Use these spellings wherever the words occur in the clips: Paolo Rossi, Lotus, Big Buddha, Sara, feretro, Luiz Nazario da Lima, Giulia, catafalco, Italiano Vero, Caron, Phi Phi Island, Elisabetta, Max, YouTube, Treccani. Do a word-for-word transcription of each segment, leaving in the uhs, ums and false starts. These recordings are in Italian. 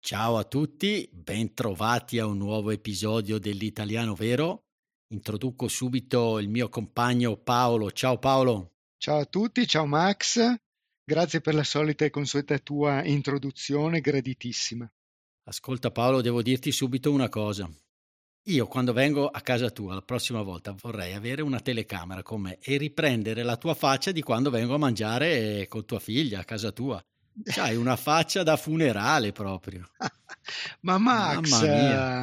Ciao a tutti, bentrovati a un nuovo episodio dell'Italiano Vero. Introduco subito il mio compagno Paolo. Ciao Paolo! Ciao a tutti, ciao Max. Grazie per la solita e consueta tua introduzione, graditissima. Ascolta Paolo, devo dirti subito una cosa. Io quando vengo a casa tua la prossima volta vorrei avere una telecamera con me e riprendere la tua faccia di quando vengo a mangiare con tua figlia a casa tua. C'hai una faccia da funerale proprio. Ma Max,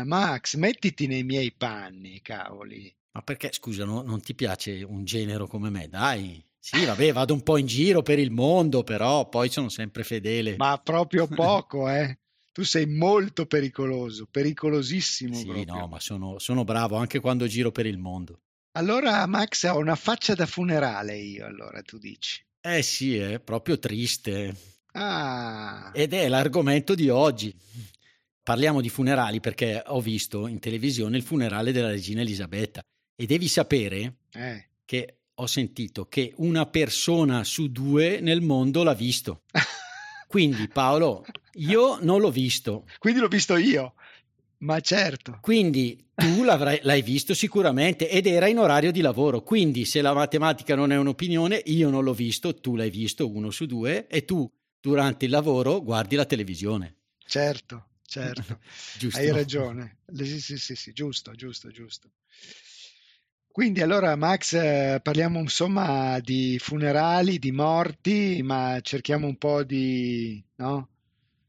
Max, mettiti nei miei panni, cavoli. Ma perché, scusa, no, non ti piace un genero come me? Dai, sì, vabbè, vado un po' in giro per il mondo, però poi sono sempre fedele. Ma proprio poco, eh. Tu sei molto pericoloso, pericolosissimo. Sì, proprio. No, ma sono, sono bravo anche quando giro per il mondo. Allora, Max, ho una faccia da funerale io, allora, tu dici. Eh sì, è proprio triste. Ah. Ed è l'argomento di oggi. Parliamo di funerali perché ho visto in televisione il funerale della regina Elisabetta. E devi sapere eh. che ho sentito che una persona su due nel mondo l'ha visto. Quindi, Paolo... Io non l'ho visto. Quindi l'ho visto io, ma certo. Quindi tu l'avrai, l'hai visto sicuramente ed era in orario di lavoro. Quindi se la matematica non è un'opinione, io non l'ho visto, tu l'hai visto uno su due e tu durante il lavoro guardi la televisione. Certo, certo. Giusto. Hai ragione. Sì, sì, sì, sì, giusto, giusto, giusto. Quindi allora Max parliamo insomma di funerali, di morti, ma cerchiamo un po' di... no?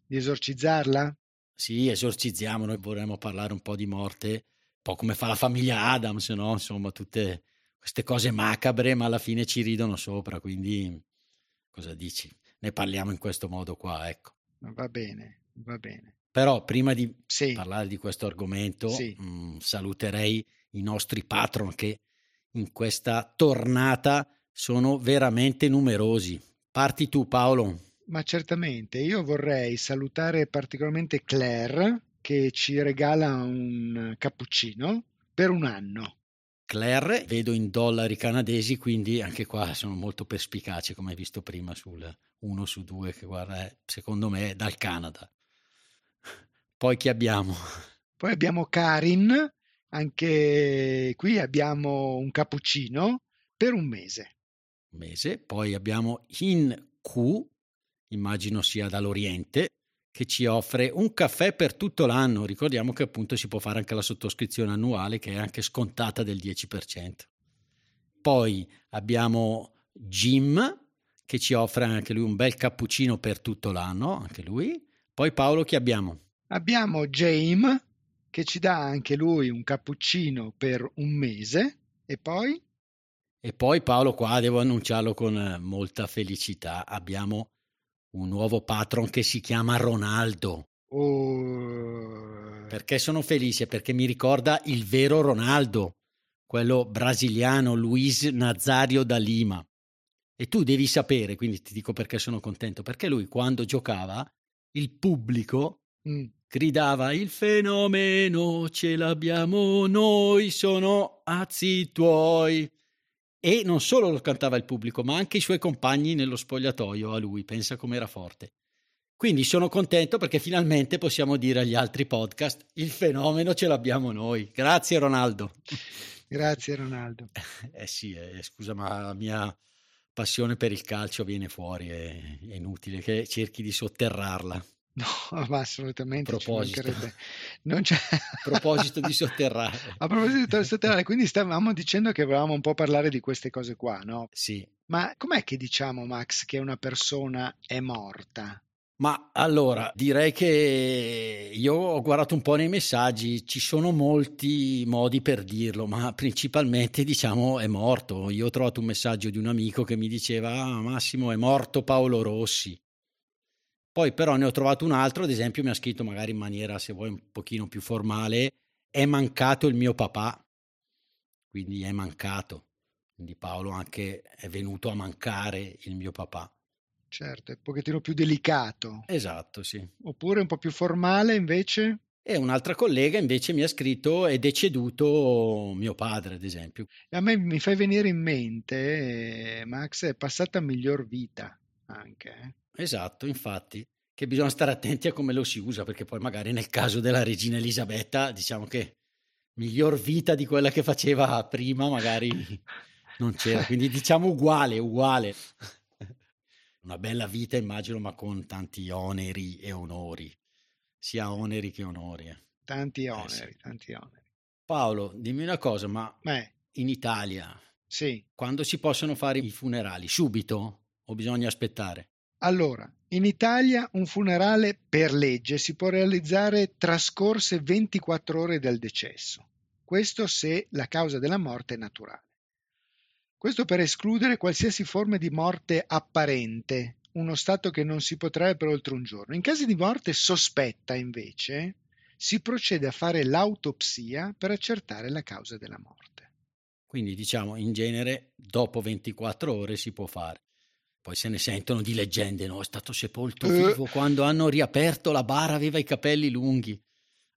Di esorcizzarla? Sì, esorcizziamo, noi vorremmo parlare un po' di morte, un po' come fa la famiglia Adams, no? Insomma, tutte queste cose macabre, ma alla fine ci ridono sopra, quindi cosa dici? Ne parliamo in questo modo qua, ecco. Va bene, va bene. Però prima di sì. parlare di questo argomento, sì. mh, saluterei i nostri patron che in questa tornata sono veramente numerosi. Parti tu, Paolo. Ma certamente, io vorrei salutare particolarmente Claire che ci regala un cappuccino per un anno. Claire, vedo in dollari canadesi, quindi anche qua sono molto perspicace come hai visto prima sul uno su due che guarda, è, secondo me è dal Canada. Poi chi abbiamo? Poi abbiamo Karin, anche qui abbiamo un cappuccino per un mese. Un mese, poi abbiamo In Q. Immagino sia dall'Oriente, che ci offre un caffè per tutto l'anno. Ricordiamo che appunto si può fare anche la sottoscrizione annuale che è anche scontata del dieci per cento. Poi abbiamo Jim che ci offre anche lui un bel cappuccino per tutto l'anno, anche lui. Poi Paolo chi abbiamo? Abbiamo James che ci dà anche lui un cappuccino per un mese e poi? E poi Paolo qua devo annunciarlo con molta felicità, abbiamo un nuovo patron che si chiama Ronaldo. Oh. Perché sono felice? Perché mi ricorda il vero Ronaldo, quello brasiliano Luiz Nazario da Lima. E tu devi sapere, quindi ti dico perché sono contento, perché lui quando giocava il pubblico mm. gridava il fenomeno, ce l'abbiamo noi, sono azzi tuoi. E non solo lo cantava il pubblico, ma anche i suoi compagni nello spogliatoio a lui, pensa com'era forte. Quindi sono contento perché finalmente possiamo dire agli altri podcast il fenomeno ce l'abbiamo noi. Grazie Ronaldo. Grazie Ronaldo. Eh sì, eh, scusa ma la mia passione per il calcio viene fuori, è, è inutile che cerchi di sotterrarla. No, ma assolutamente. A proposito, non c'è... a proposito di sotterrare. A proposito di sotterrare, quindi stavamo dicendo che volevamo un po' parlare di queste cose qua, no? Sì. Ma com'è che diciamo, Max, che una persona è morta? Ma allora, direi che io ho guardato un po' nei messaggi, ci sono molti modi per dirlo, ma principalmente diciamo è morto. Io ho trovato un messaggio di un amico che mi diceva ah, Massimo, è morto Paolo Rossi. Poi però ne ho trovato un altro, ad esempio mi ha scritto magari in maniera, se vuoi, un pochino più formale: è mancato il mio papà, quindi è mancato, quindi Paolo anche è venuto a mancare il mio papà. Certo, è un pochettino più delicato. Esatto, sì. Oppure un po' più formale invece? E un'altra collega invece mi ha scritto: è deceduto mio padre, ad esempio. A me mi fai venire in mente, Max, è passata miglior vita anche, eh? Esatto, infatti, che bisogna stare attenti a come lo si usa, perché poi magari nel caso della regina Elisabetta, diciamo che miglior vita di quella che faceva prima magari non c'era, quindi diciamo uguale, uguale. Una bella vita immagino, ma con tanti oneri e onori, sia oneri che onori. Eh. Tanti oneri, eh, sì. tanti oneri. Paolo, dimmi una cosa, ma Beh, in Italia sì. quando si possono fare i funerali? Subito o bisogna aspettare? Allora, in Italia un funerale per legge si può realizzare trascorse ventiquattro ore dal decesso, questo se la causa della morte è naturale. Questo per escludere qualsiasi forma di morte apparente, uno stato che non si potrà per oltre un giorno. In caso di morte sospetta, invece, si procede a fare l'autopsia per accertare la causa della morte. Quindi, diciamo, in genere dopo ventiquattro ore si può fare. Poi se ne sentono di leggende, no? È stato sepolto vivo, quando hanno riaperto la bara aveva i capelli lunghi.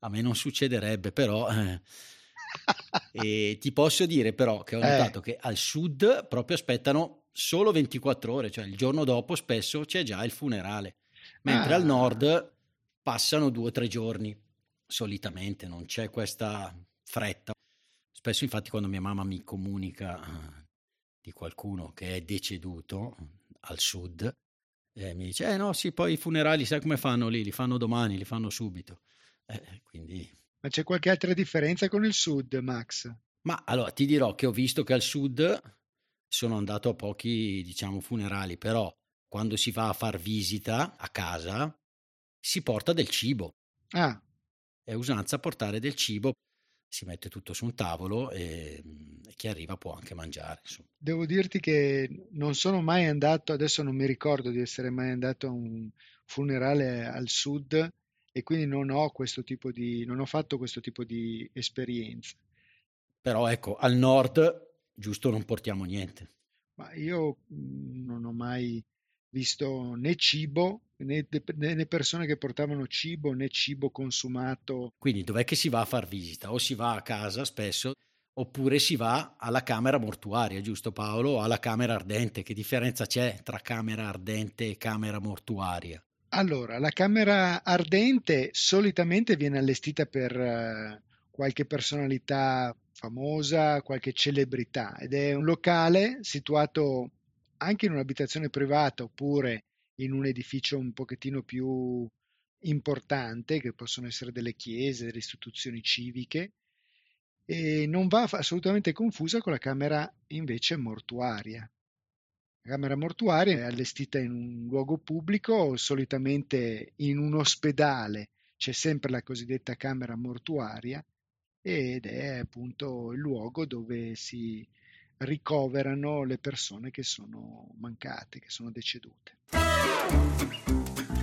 A me non succederebbe, però. Eh. E ti posso dire però che ho notato eh. che al sud proprio aspettano solo ventiquattro ore, cioè il giorno dopo spesso c'è già il funerale, mentre ah. al nord passano due o tre giorni, solitamente non c'è questa fretta. Spesso infatti quando mia mamma mi comunica di qualcuno che è deceduto al sud, eh, mi dice eh no sì poi i funerali sai come fanno lì, li fanno domani, li fanno subito, eh, quindi. Ma c'è qualche altra differenza con il sud, Max? Ma allora ti dirò che ho visto che al sud sono andato a pochi, diciamo, funerali, però quando si va a far visita a casa si porta del cibo. Ah. È usanza portare del cibo. Si mette tutto su un tavolo e chi arriva può anche mangiare. Insomma. Devo dirti che non sono mai andato, adesso non mi ricordo di essere mai andato a un funerale al sud e quindi non ho questo tipo di, non ho fatto questo tipo di esperienza. Però ecco, al nord giusto non portiamo niente. Ma io non ho mai visto né cibo, né, né persone che portavano cibo, né cibo consumato. Quindi dov'è che si va a far visita? O si va a casa spesso, oppure si va alla camera mortuaria, giusto Paolo? O alla camera ardente? Che differenza c'è tra camera ardente e camera mortuaria? Allora, la camera ardente solitamente viene allestita per qualche personalità famosa, qualche celebrità, ed è un locale situato anche in un'abitazione privata oppure in un edificio un pochettino più importante, che possono essere delle chiese, delle istituzioni civiche, e non va assolutamente confusa con la camera invece mortuaria. La camera mortuaria è allestita in un luogo pubblico, solitamente in un ospedale, c'è sempre la cosiddetta camera mortuaria, ed è appunto il luogo dove si ricoverano le persone che sono mancate, che sono decedute.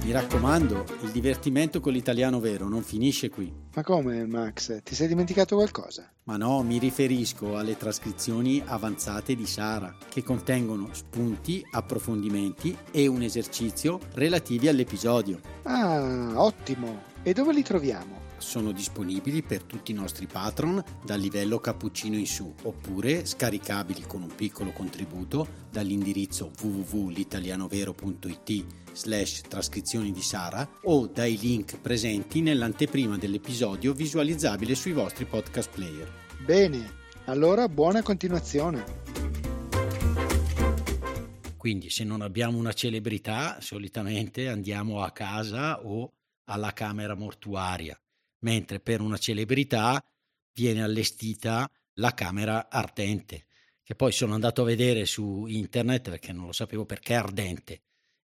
Mi raccomando, il divertimento con l'italiano vero non finisce qui. Ma come, Max? Ti sei dimenticato qualcosa? Ma no, mi riferisco alle trascrizioni avanzate di Sara, che contengono spunti, approfondimenti e un esercizio relativi all'episodio. Ah, ottimo! E dove li troviamo? Sono disponibili per tutti i nostri patron dal livello cappuccino in su, oppure scaricabili con un piccolo contributo dall'indirizzo w w w punto l'italiano vero punto i t slash trascrizioni di Sara o dai link presenti nell'anteprima dell'episodio visualizzabile sui vostri podcast player. Bene, allora buona continuazione. Quindi se non abbiamo una celebrità, solitamente andiamo a casa o alla camera mortuaria, mentre per una celebrità viene allestita la camera ardente, che poi sono andato a vedere su internet perché non lo sapevo perché è ardente,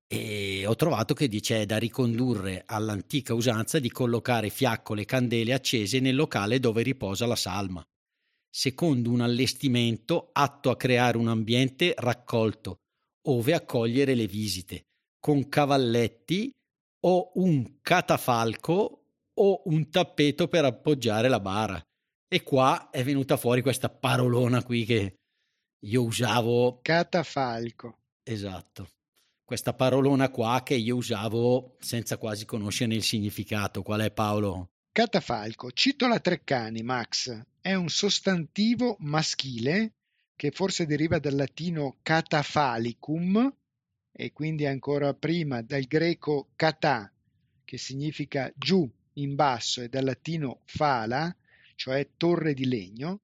e ho trovato che dice è da ricondurre all'antica usanza di collocare fiaccole e candele accese nel locale dove riposa la salma, secondo un allestimento atto a creare un ambiente raccolto, ove accogliere le visite, con cavalletti o un catafalco o un tappeto per appoggiare la bara. E qua è venuta fuori questa parolona qui che io usavo. Catafalco. Esatto. Questa parolona qua che io usavo senza quasi conoscerne il significato. Qual è, Paolo? Catafalco, cito la Treccani, Max, è un sostantivo maschile che forse deriva dal latino catafalicum e quindi ancora prima dal greco catà, che significa giù, in basso, e dal latino fala, cioè torre di legno.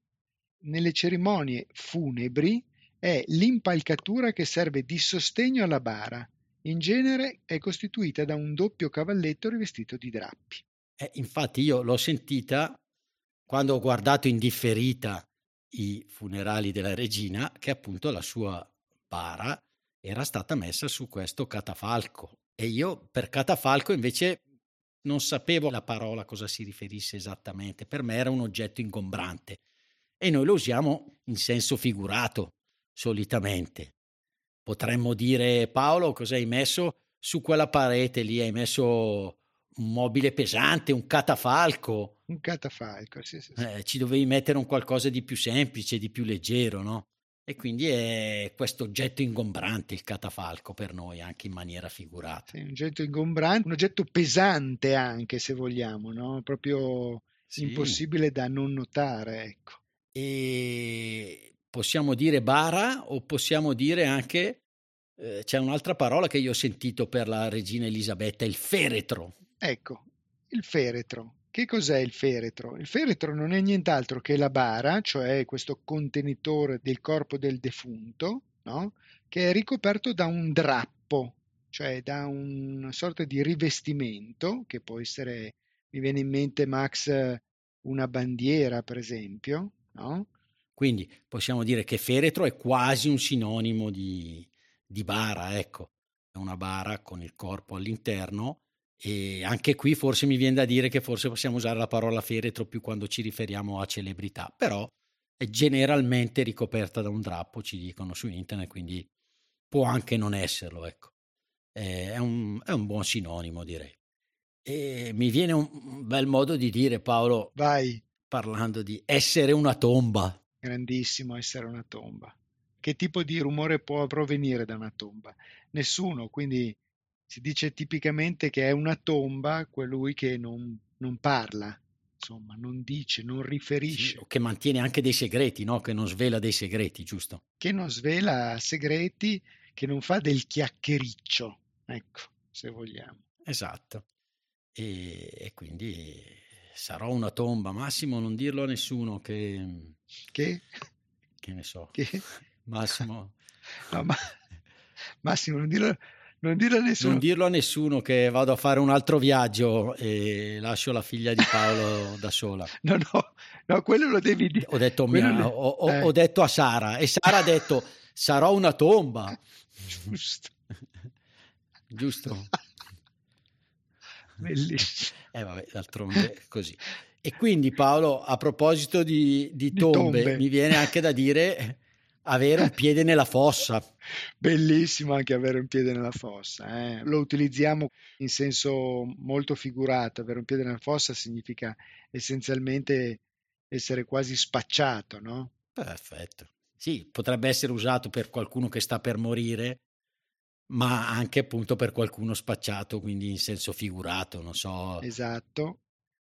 Nelle cerimonie funebri è l'impalcatura che serve di sostegno alla bara. In genere è costituita da un doppio cavalletto rivestito di drappi. Eh, infatti io l'ho sentita quando ho guardato in differita i funerali della regina, che appunto la sua bara era stata messa su questo catafalco. E io per catafalco invece non sapevo la parola cosa si riferisse esattamente. Per me era un oggetto ingombrante. E noi lo usiamo in senso figurato, solitamente. Potremmo dire, Paolo, cosa hai messo su quella parete lì? Hai messo un mobile pesante, un catafalco. Un catafalco, sì, sì, sì. Eh, ci dovevi mettere un qualcosa di più semplice, di più leggero, no? E quindi è questo oggetto ingombrante, il catafalco, per noi, anche in maniera figurata. Sì, un oggetto ingombrante, un oggetto pesante anche, se vogliamo, no? Proprio sì. Impossibile da non notare, ecco. E possiamo dire bara o possiamo dire anche, eh, c'è un'altra parola che io ho sentito per la regina Elisabetta, il feretro. Ecco, il feretro. Che cos'è il feretro? Il feretro non è nient'altro che la bara, cioè questo contenitore del corpo del defunto, no? Che è ricoperto da un drappo, cioè da una sorta di rivestimento che può essere, mi viene in mente, Max, una bandiera, per esempio, no? Quindi possiamo dire che feretro è quasi un sinonimo di, di bara, ecco. È una bara con il corpo all'interno. E anche qui forse mi viene da dire che forse possiamo usare la parola feretro più quando ci riferiamo a celebrità, però è generalmente ricoperta da un drappo, ci dicono su internet, quindi può anche non esserlo, ecco. È un, è un buon sinonimo, direi. E mi viene un bel modo di dire, Paolo, vai, parlando di essere una tomba. Grandissimo essere una tomba. Che tipo di rumore può provenire da una tomba? Nessuno, quindi si dice tipicamente che è una tomba colui che non, non parla, insomma, non dice, non riferisce. Sì, che mantiene anche dei segreti, no? Che non svela dei segreti, giusto? Che non svela segreti, che non fa del chiacchiericcio, ecco, se vogliamo. Esatto. E, e quindi sarò una tomba, Massimo, non dirlo a nessuno che... Che? Che ne so. Che? Massimo. No, ma... Massimo, non dirlo... Non dirlo a nessuno. Non dirlo a nessuno che vado a fare un altro viaggio e lascio la figlia di Paolo da sola. No, no, no, quello lo devi dire. Ho detto, mia, lo... ho, ho, eh. ho detto a Sara e Sara ha detto sarò una tomba. Giusto. Giusto. Bellissimo. Eh vabbè, d'altronde così. E quindi Paolo, a proposito di, di, tombe, di tombe, mi viene anche da dire... Avere un piede nella fossa. Bellissimo anche avere un piede nella fossa. Eh? Lo utilizziamo in senso molto figurato. Avere un piede nella fossa significa essenzialmente essere quasi spacciato, no? Perfetto. Sì, potrebbe essere usato per qualcuno che sta per morire, ma anche appunto per qualcuno spacciato, quindi in senso figurato, non so. Esatto.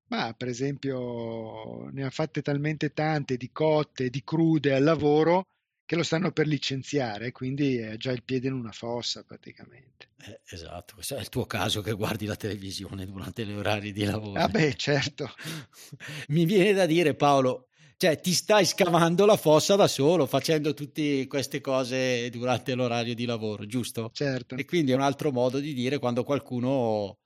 Ma per esempio ne ha fatte talmente tante di cotte, di crude al lavoro, che lo stanno per licenziare, quindi è già il piede in una fossa praticamente. Eh, esatto, questo è il tuo caso che guardi la televisione durante gli orari di lavoro. Vabbè, ah certo. Mi viene da dire, Paolo, cioè ti stai scavando la fossa da solo facendo tutte queste cose durante l'orario di lavoro, giusto? Certo. E quindi è un altro modo di dire quando qualcuno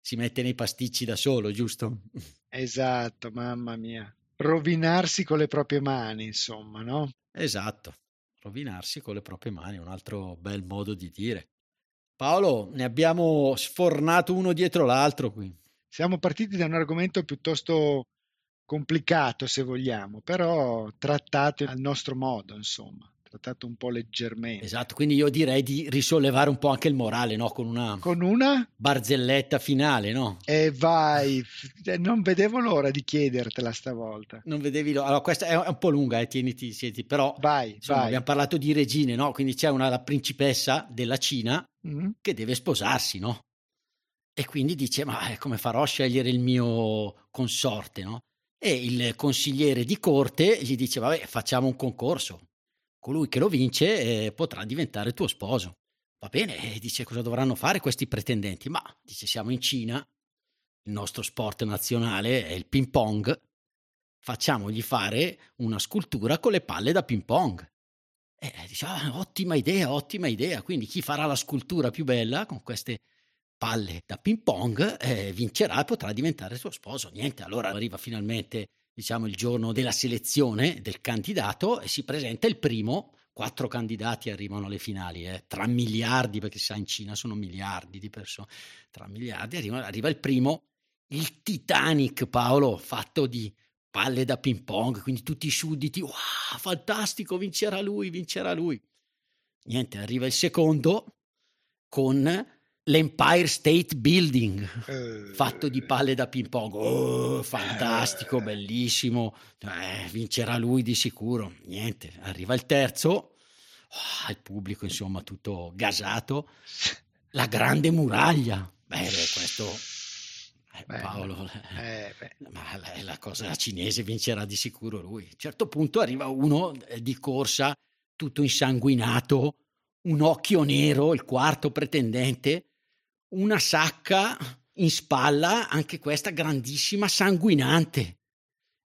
si mette nei pasticci da solo, giusto? Esatto, mamma mia. Rovinarsi con le proprie mani, insomma, no? Esatto. Rovinarsi con le proprie mani, un altro bel modo di dire. Paolo, ne abbiamo sfornato uno dietro l'altro qui. Siamo partiti da un argomento piuttosto complicato, se vogliamo, però trattato al nostro modo, insomma. trattato un po' leggermente. Esatto, quindi io direi di risollevare un po' anche il morale, no? Con una, Con una? barzelletta finale, no? E vai, non vedevo l'ora di chiedertela stavolta. Non vedevi l'ora, allora questa è un po' lunga, eh, tieniti siedi, però vai, insomma, vai. Abbiamo parlato di regine, no? Quindi c'è una la principessa della Cina mm. che deve sposarsi, no? E quindi dice, ma come farò a scegliere il mio consorte, no? E il consigliere di corte gli dice, vabbè, facciamo un concorso, colui che lo vince eh, potrà diventare tuo sposo. Va bene, e dice, cosa dovranno fare questi pretendenti? Ma, dice, siamo in Cina, il nostro sport nazionale è il ping pong, facciamogli fare una scultura con le palle da ping pong. E dice, ah, ottima idea, ottima idea, quindi chi farà la scultura più bella con queste palle da ping pong eh, vincerà e potrà diventare suo sposo. Niente, allora arriva finalmente, diciamo, il giorno della selezione del candidato e si presenta il primo. Quattro candidati arrivano alle finali, eh, tra miliardi, perché sa in Cina sono miliardi di persone, tra miliardi arriva, arriva il primo, il Titanic, Paolo, fatto di palle da ping pong, quindi tutti i sudditi, wow, fantastico, vincerà lui, vincerà lui. Niente, arriva il secondo con l'Empire State Building, uh, fatto di palle da ping pong, oh, fantastico, uh, bellissimo, eh, vincerà lui di sicuro. Niente, arriva il terzo, oh, il pubblico insomma tutto gasato, la grande muraglia. Beh, questo eh, beh, Paolo eh, beh. Ma la, la cosa cinese, vincerà di sicuro lui. A un certo punto arriva uno di corsa tutto insanguinato, un occhio nero, il quarto pretendente, una sacca in spalla, anche questa grandissima, sanguinante.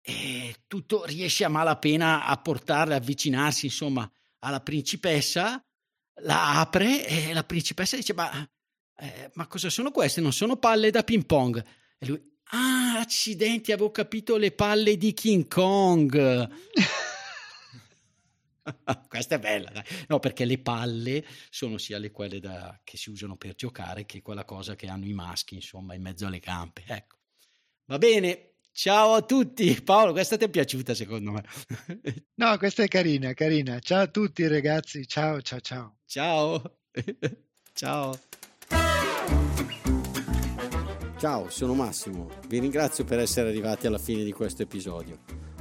E tutto riesce a malapena a portarla, a avvicinarsi, insomma, alla principessa, la apre e la principessa dice, ma, eh, ma cosa sono queste? Non sono palle da ping pong. E lui, ah, accidenti, avevo capito le palle di King Kong. Questa è bella, dai. No, perché le palle sono sia le quelle da, che si usano per giocare, che quella cosa che hanno i maschi, insomma, in mezzo alle gambe. Ecco. Va bene, ciao a tutti. Paolo, questa ti è piaciuta secondo me? No, questa è carina, carina. Ciao a tutti ragazzi, ciao, ciao, ciao. Ciao. Ciao. Ciao, sono Massimo. Vi ringrazio per essere arrivati alla fine di questo episodio.